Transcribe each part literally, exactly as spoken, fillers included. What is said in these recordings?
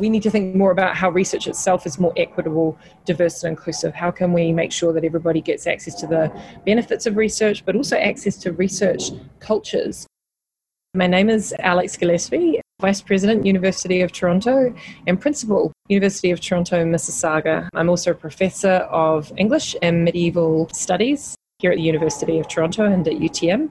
we need to think more about how research itself is more equitable, diverse and inclusive. How can we make sure that everybody gets access to the benefits of research, but also access to research cultures? My name is Alex Gillespie, Vice President, University of Toronto, and Principal, University of Toronto Mississauga. I'm also a Professor of English and Medieval Studies here at the University of Toronto and at U T M.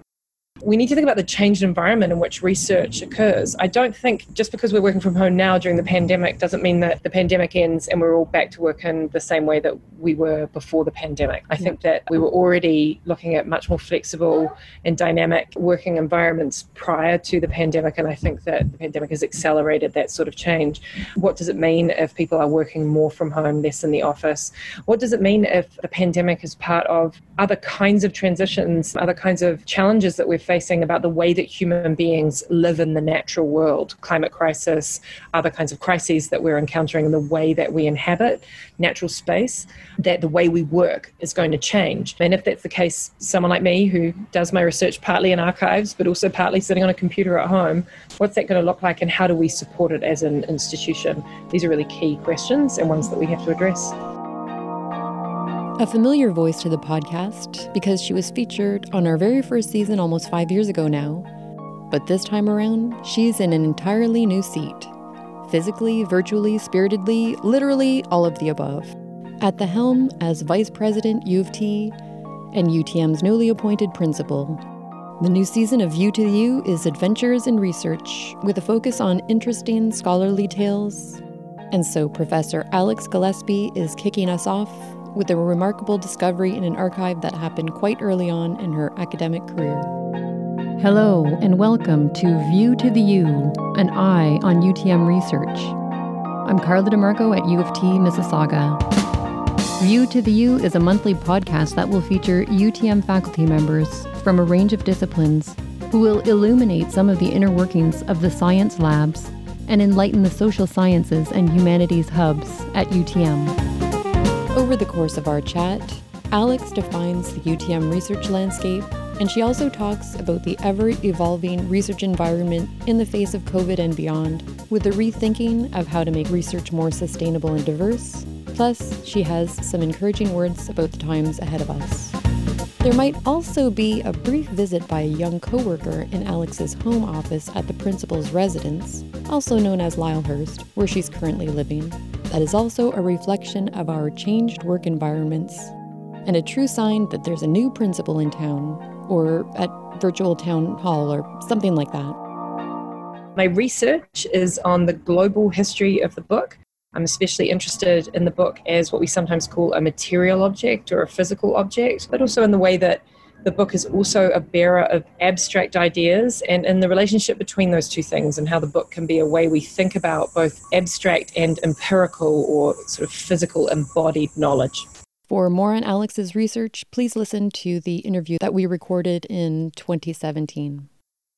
We need to think about the changed environment in which research occurs. I don't think just because we're working from home now during the pandemic doesn't mean that the pandemic ends and we're all back to work in the same way that we were before the pandemic. I think that we were already looking at much more flexible and dynamic working environments prior to the pandemic, and I think that the pandemic has accelerated that sort of change. What does it mean if people are working more from home, less in the office? What does it mean if the pandemic is part of other kinds of transitions, other kinds of challenges that we've facing about the way that human beings live in the natural world, climate crisis, other kinds of crises that we're encountering, the way that we inhabit natural space, that the way we work is going to change. And if that's the case, someone like me who does my research partly in archives, but also partly sitting on a computer at home, what's that going to look like and how do we support it as an institution? These are really key questions and ones that we have to address. A familiar voice to the podcast because she was featured on our very first season almost five years ago now. But this time around, she's in an entirely new seat. Physically, virtually, spiritedly, literally, all of the above. At the helm as Vice President, U of T, and U T M's newly appointed principal. The new season of U to the U is Adventures in Research, with a focus on interesting scholarly tales. And so Professor Alex Gillespie is kicking us off with a remarkable discovery in an archive that happened quite early on in her academic career. Hello, and welcome to View to the U, an eye on U T M research. I'm Carla DiMarco at U of T, Mississauga. View to the U is a monthly podcast that will feature U T M faculty members from a range of disciplines who will illuminate some of the inner workings of the science labs and enlighten the social sciences and humanities hubs at U T M. Over the course of our chat, Alex defines the U T M research landscape, and she also talks about the ever-evolving research environment in the face of COVID and beyond, with a rethinking of how to make research more sustainable and diverse. Plus, she has some encouraging words about the times ahead of us. There might also be a brief visit by a young coworker in Alex's home office at the principal's residence, also known as Lylehurst, where she's currently living. That is also a reflection of our changed work environments and a true sign that there's a new principal in town or at virtual town hall or something like that. My research is on the global history of the book. I'm especially interested in the book as what we sometimes call a material object or a physical object, but also in the way that the book is also a bearer of abstract ideas and in the relationship between those two things and how the book can be a way we think about both abstract and empirical or sort of physical embodied knowledge. For more on Alex's research, please listen to the interview that we recorded in twenty seventeen.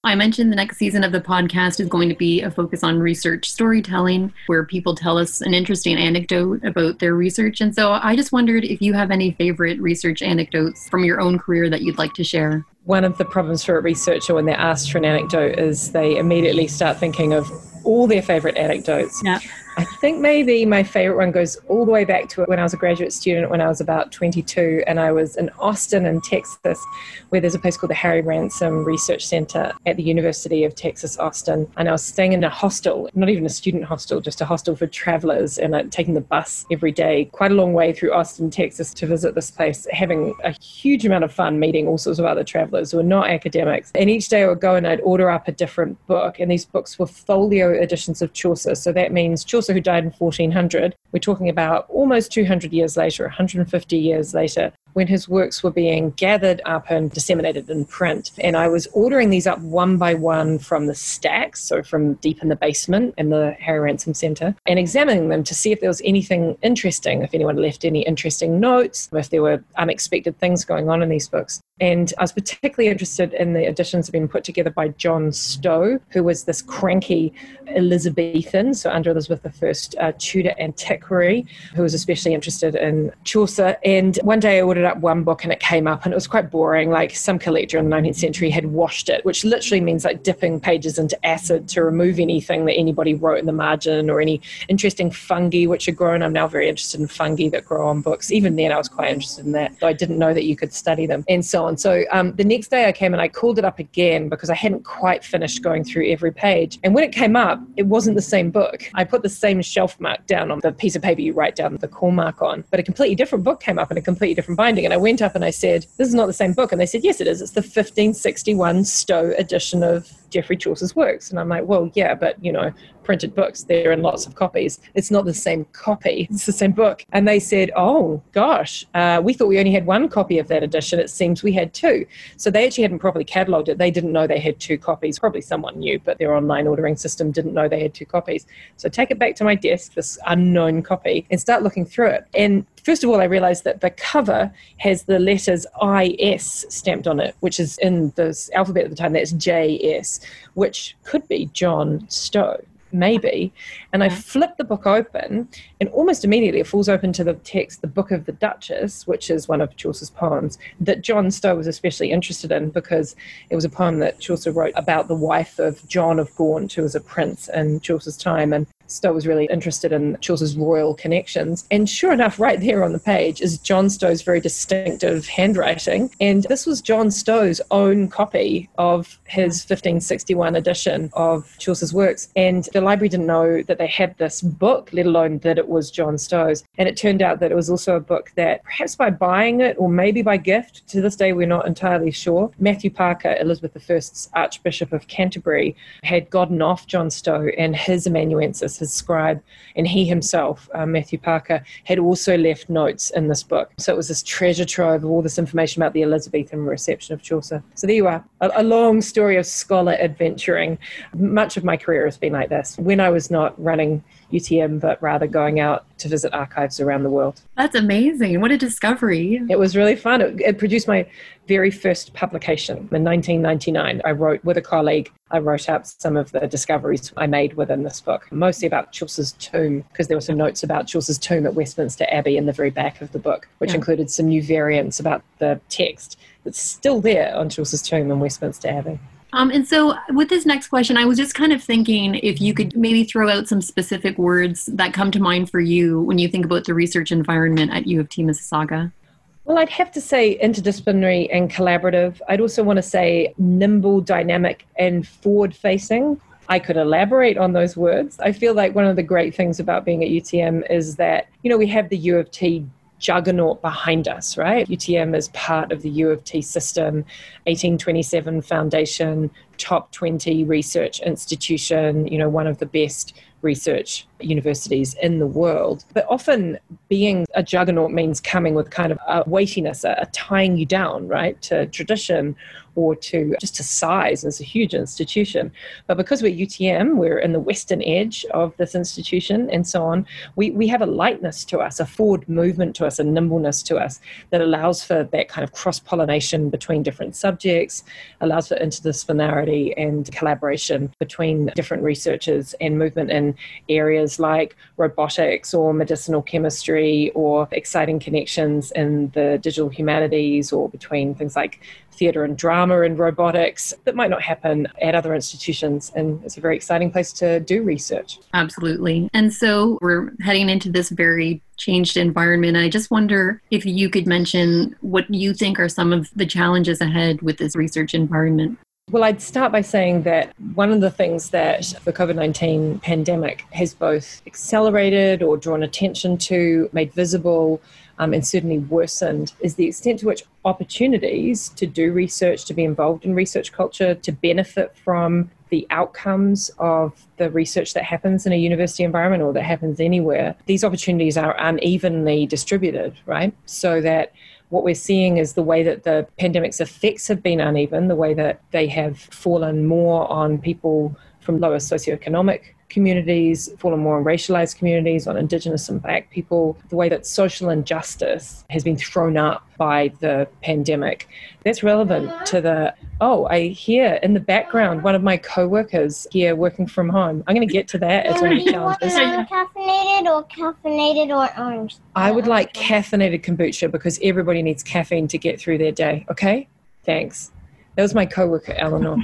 I mentioned the next season of the podcast is going to be a focus on research storytelling, where people tell us an interesting anecdote about their research. And so I just wondered if you have any favorite research anecdotes from your own career that you'd like to share. One of the problems for a researcher when they're asked for an anecdote is they immediately start thinking of all their favorite anecdotes. Yeah. I think maybe my favorite one goes all the way back to when I was a graduate student when I was about twenty-two, and I was in Austin in Texas, where there's a place called the Harry Ransom Research Center at the University of Texas, Austin. And I was staying in a hostel, not even a student hostel, just a hostel for travelers, and I'd taken the bus every day, quite a long way through Austin, Texas to visit this place, having a huge amount of fun meeting all sorts of other travelers who were not academics. And each day I would go and I'd order up a different book, and these books were folio editions of Chaucer. So that means Chaucer, who died in fourteen hundred. We're talking about almost two hundred years later, one hundred fifty years later, when his works were being gathered up and disseminated in print. And I was ordering these up one by one from the stacks, so from deep in the basement in the Harry Ransom Center, and examining them to see if there was anything interesting, if anyone left any interesting notes, if there were unexpected things going on in these books. And I was particularly interested in the editions that had been put together by John Stowe, who was this cranky Elizabethan, so under Elizabeth the First, uh, Tudor antiquary, who was especially interested in Chaucer. And one day I ordered loaded up one book and it came up, and it was quite boring. Like, some collector in the nineteenth century had washed it, which literally means like dipping pages into acid to remove anything that anybody wrote in the margin or any interesting fungi which had grown. I'm now very interested in fungi that grow on books. Even then I was quite interested in that, though I didn't know that you could study them and so on. So um, the next day I came and I called it up again because I hadn't quite finished going through every page. And when it came up, it wasn't the same book. I put the same shelf mark down on the piece of paper you write down the call mark on, but a completely different book came up in a completely different binding. And I went up and I said, this is not the same book. And they said, yes, it is. It's the fifteen sixty-one Stowe edition of Geoffrey Chaucer's works. And I'm like, well, yeah, but, you know, printed books, they're in lots of copies. It's not the same copy. It's the same book. And they said, oh, gosh, uh, we thought we only had one copy of that edition. It seems we had two. So they actually hadn't properly catalogued it. They didn't know they had two copies. Probably someone knew, but their online ordering system didn't know they had two copies. So take it back to my desk, this unknown copy, and start looking through it. And first of all, I realized that the cover has the letters I S stamped on it, which is in the alphabet at the time, that's J S, which could be John Stowe, maybe. And I flip the book open, and almost immediately it falls open to the text, The Book of the Duchess, which is one of Chaucer's poems that John Stowe was especially interested in, because it was a poem that Chaucer wrote about the wife of John of Gaunt, who was a prince in Chaucer's time. And Stowe was really interested in Chaucer's royal connections. And sure enough, right there on the page is John Stowe's very distinctive handwriting. And this was John Stowe's own copy of his fifteen sixty-one edition of Chaucer's works. And the library didn't know that they had this book, let alone that it was John Stowe's. And it turned out that it was also a book that, perhaps by buying it or maybe by gift, to this day we're not entirely sure, Matthew Parker, Elizabeth the First's Archbishop of Canterbury, had gotten off John Stowe and his amanuensis, his scribe, and he himself, uh, Matthew Parker, had also left notes in this book. So it was this treasure trove of all this information about the Elizabethan reception of Chaucer. So there you are, a, a long story of scholar adventuring. Much of my career has been like this, when I was not running U T M, but rather going out to visit archives around the world. That's amazing. What a discovery. It was really fun. It, it produced my very first publication in nineteen ninety-nine. I wrote with a colleague, I wrote up some of the discoveries I made within this book, mostly about Chaucer's tomb, because there were some notes about Chaucer's tomb at Westminster Abbey in the very back of the book, which yeah. included some new variants about the text that's still there on Chaucer's tomb in Westminster Abbey. Um, and so with this next question, I was just kind of thinking if you could maybe throw out some specific words that come to mind for you when you think about the research environment at U of T Mississauga. Well, I'd have to say interdisciplinary and collaborative. I'd also want to say nimble, dynamic, and forward-facing. I could elaborate on those words. I feel like one of the great things about being at U T M is that, you know, we have the U of T juggernaut behind us, right? U T M is part of the U of T system, eighteen twenty-seven foundation, top twenty research institution, you know, one of the best research universities in the world. But often being a juggernaut means coming with kind of a weightiness, a, a tying you down, right, to tradition or to just to size. It's a huge institution. But because we're U T M, we're in the western edge of this institution and so on, we, we have a lightness to us, a forward movement to us, a nimbleness to us that allows for that kind of cross-pollination between different subjects, allows for interdisciplinarity and collaboration between different researchers and movement in areas like robotics or medicinal chemistry or exciting connections in the digital humanities or between things like theatre and drama and robotics that might not happen at other institutions. And it's a very exciting place to do research. Absolutely. And so we're heading into this very changed environment. I just wonder if you could mention what you think are some of the challenges ahead with this research environment. Well, I'd start by saying that one of the things that the COVID nineteen pandemic has both accelerated or drawn attention to, made visible, um, and certainly worsened is the extent to which opportunities to do research, to be involved in research culture, to benefit from the outcomes of the research that happens in a university environment or that happens anywhere, these opportunities are unevenly distributed, right? So that what we're seeing is the way that the pandemic's effects have been uneven, the way that they have fallen more on people from lower socioeconomic communities, fallen more on racialized communities, on Indigenous and Black people, the way that social injustice has been thrown up by the pandemic. That's relevant to the, oh, I hear in the background one of my co-workers here working from home. I'm going to get to that as one of the challenges. Caffeinated or caffeinated or orange? I would like caffeinated kombucha because everybody needs caffeine to get through their day. Okay, thanks. That was my co-worker, Eleanor.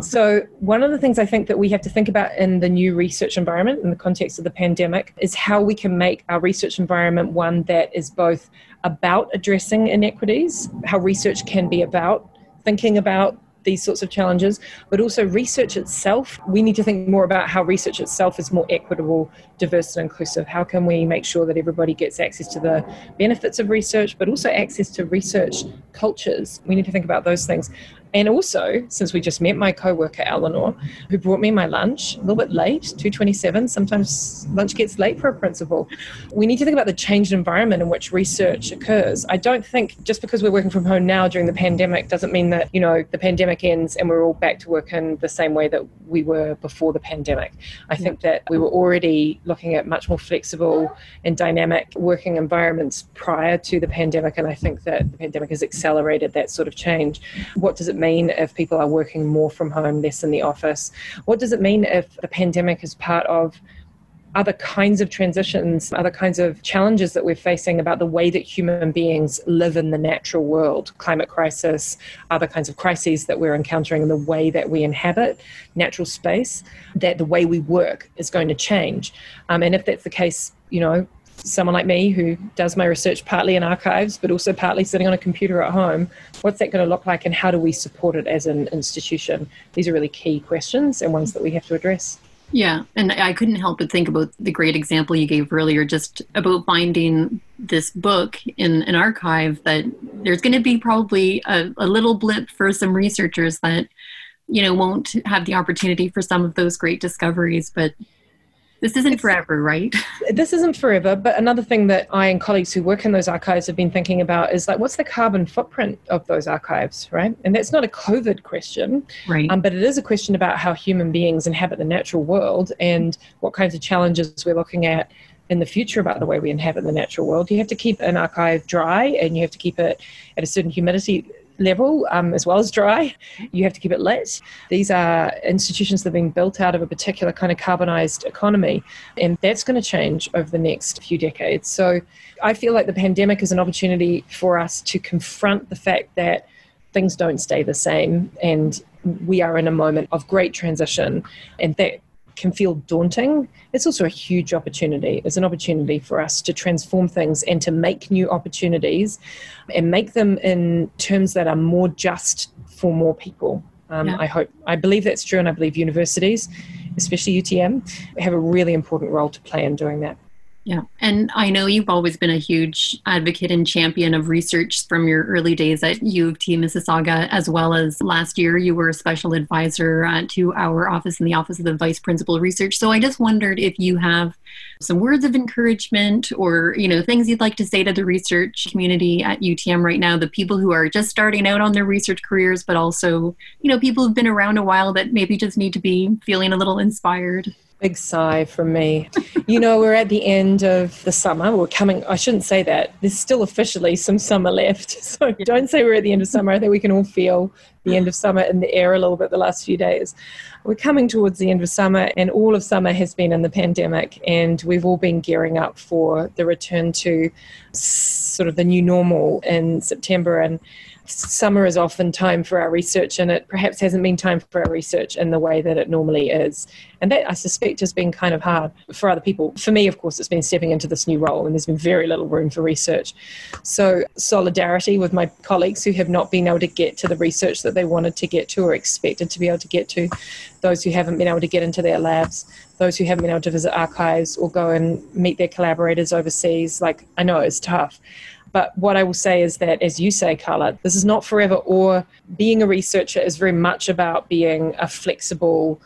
So one of the things I think that we have to think about in the new research environment in the context of the pandemic is how we can make our research environment one that is both about addressing inequities, how research can be about thinking about these sorts of challenges, but also research itself. We need to think more about how research itself is more equitable, diverse and inclusive. How can we make sure that everybody gets access to the benefits of research, but also access to research cultures? We need to think about those things. And also, since we just met my co-worker, Eleanor, who brought me my lunch a little bit late, two twenty-seven, sometimes lunch gets late for a principal. We need to think about the changed environment in which research occurs. I don't think just because we're working from home now during the pandemic doesn't mean that, you know, the pandemic ends and we're all back to work in the same way that we were before the pandemic. I think that we were already looking at much more flexible and dynamic working environments prior to the pandemic. And I think that the pandemic has accelerated that sort of change. What does it mean if people are working more from home, less in the office? What does it mean if the pandemic is part of other kinds of transitions, other kinds of challenges that we're facing about the way that human beings live in the natural world, climate crisis, other kinds of crises that we're encountering in the way that we inhabit natural space, that the way we work is going to change. Um, and if that's the case, you know, someone like me who does my research partly in archives, but also partly sitting on a computer at home, what's that going to look like and how do we support it as an institution? These are really key questions and ones that we have to address. Yeah, and I couldn't help but think about the great example you gave earlier, just about finding this book in an archive that there's going to be probably a, a little blip for some researchers that, you know, won't have the opportunity for some of those great discoveries, but this isn't it's, forever, right? This isn't forever. But another thing that I and colleagues who work in those archives have been thinking about is like, what's the carbon footprint of those archives, right? And that's not a COVID question, right? Um, but it is a question about how human beings inhabit the natural world and what kinds of challenges we're looking at in the future about the way we inhabit the natural world. You have to keep an archive dry and you have to keep it at a certain humidity level um, as well as dry. You have to keep it lit. These are institutions that have been built out of a particular kind of carbonized economy, and that's going to change over the next few decades. So I feel like the pandemic is an opportunity for us to confront the fact that things don't stay the same and we are in a moment of great transition, and that can feel daunting. It's also a huge opportunity. It's an opportunity for us to transform things and to make new opportunities and make them in terms that are more just for more people. Um, yeah. I hope, I believe that's true, and I believe universities, especially U T M, have a really important role to play in doing that. Yeah, and I know you've always been a huge advocate and champion of research from your early days at U of T Mississauga, as well as last year you were a special advisor uh, to our office in the Office of the Vice Principal of Research. So I just wondered if you have some words of encouragement or, you know, things you'd like to say to the research community at U T M right now, the people who are just starting out on their research careers, but also, you know, people who've been around a while that maybe just need to be feeling a little inspired. Big sigh from me. You know, we're at the end of the summer. We're coming, I shouldn't say that. There's still officially some summer left. So don't say we're at the end of summer. I think we can all feel the end of summer in the air a little bit the last few days. We're coming towards the end of summer, and all of summer has been in the pandemic, and we've all been gearing up for the return to sort of the new normal in September. And summer is often time for our research, and it perhaps hasn't been time for our research in the way that it normally is. And that, I suspect, has been kind of hard for other people. For me, of course, it's been stepping into this new role, and there's been very little room for research. So solidarity with my colleagues who have not been able to get to the research that they wanted to get to or expected to be able to get to, those who haven't been able to get into their labs, those who haven't been able to visit archives or go and meet their collaborators overseas. Like, I know it's tough. But what I will say is that, as you say, Carla, this is not forever, or being a researcher is very much about being a flexible,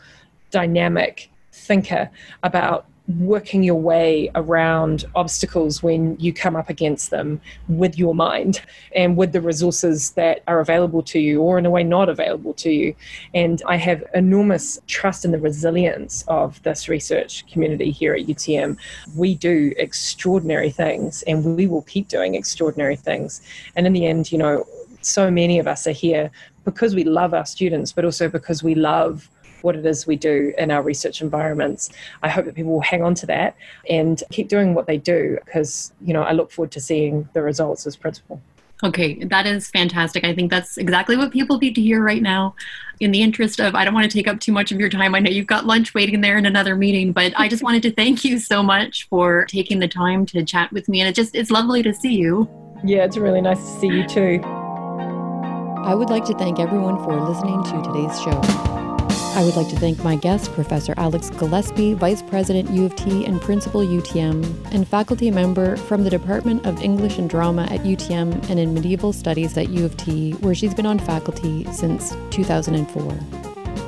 dynamic thinker about working your way around obstacles when you come up against them with your mind and with the resources that are available to you, or in a way not available to you. And I have enormous trust in the resilience of this research community here at U T M. We do extraordinary things, and we will keep doing extraordinary things. And in the end, you know, so many of us are here because we love our students, but also because we love what it is we do in our research environments. I hope that people will hang on to that and keep doing what they do, because, you know, I look forward to seeing the results as principal. Okay, that is fantastic. I think that's exactly what people need to hear right now. In the interest of, I don't want to take up too much of your time. I know you've got lunch waiting there in another meeting, but I just wanted to thank you so much for taking the time to chat with me. And it just, it's lovely to see you. Yeah, it's really nice to see you too. I would like to thank everyone for listening to today's show. I would like to thank my guest, Professor Alex Gillespie, Vice President U of T and Principal U T M, and faculty member from the Department of English and Drama at U T M and in Medieval Studies at U of T, where she's been on faculty since two thousand four.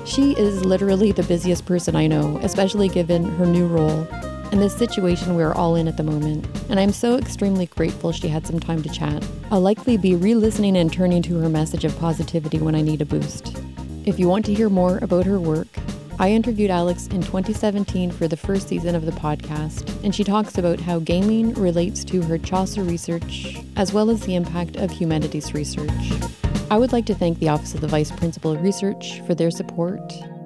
She is literally the busiest person I know, especially given her new role and the situation we're all in at the moment, and I'm so extremely grateful she had some time to chat. I'll likely be re-listening and turning to her message of positivity when I need a boost. If you want to hear more about her work, I interviewed Alex in twenty seventeen for the first season of the podcast, and she talks about how gaming relates to her Chaucer research, as well as the impact of humanities research. I would like to thank the Office of the Vice Principal of Research for their support.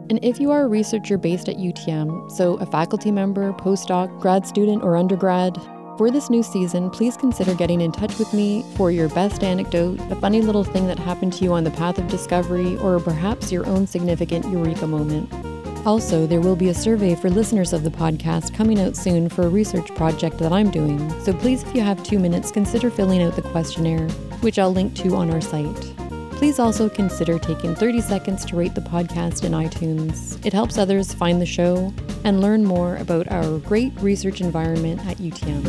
And if you are a researcher based at U T M, so a faculty member, postdoc, grad student, or undergrad, for this new season, please consider getting in touch with me for your best anecdote, a funny little thing that happened to you on the path of discovery, or perhaps your own significant eureka moment. Also, there will be a survey for listeners of the podcast coming out soon for a research project that I'm doing, so please, if you have two minutes, consider filling out the questionnaire, which I'll link to on our site. Please also consider taking thirty seconds to rate the podcast in iTunes. It helps others find the show and learn more about our great research environment at U T M.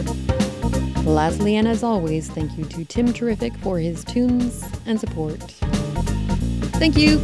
Lastly, and as always, thank you to Tim Terrific for his tunes and support. Thank you!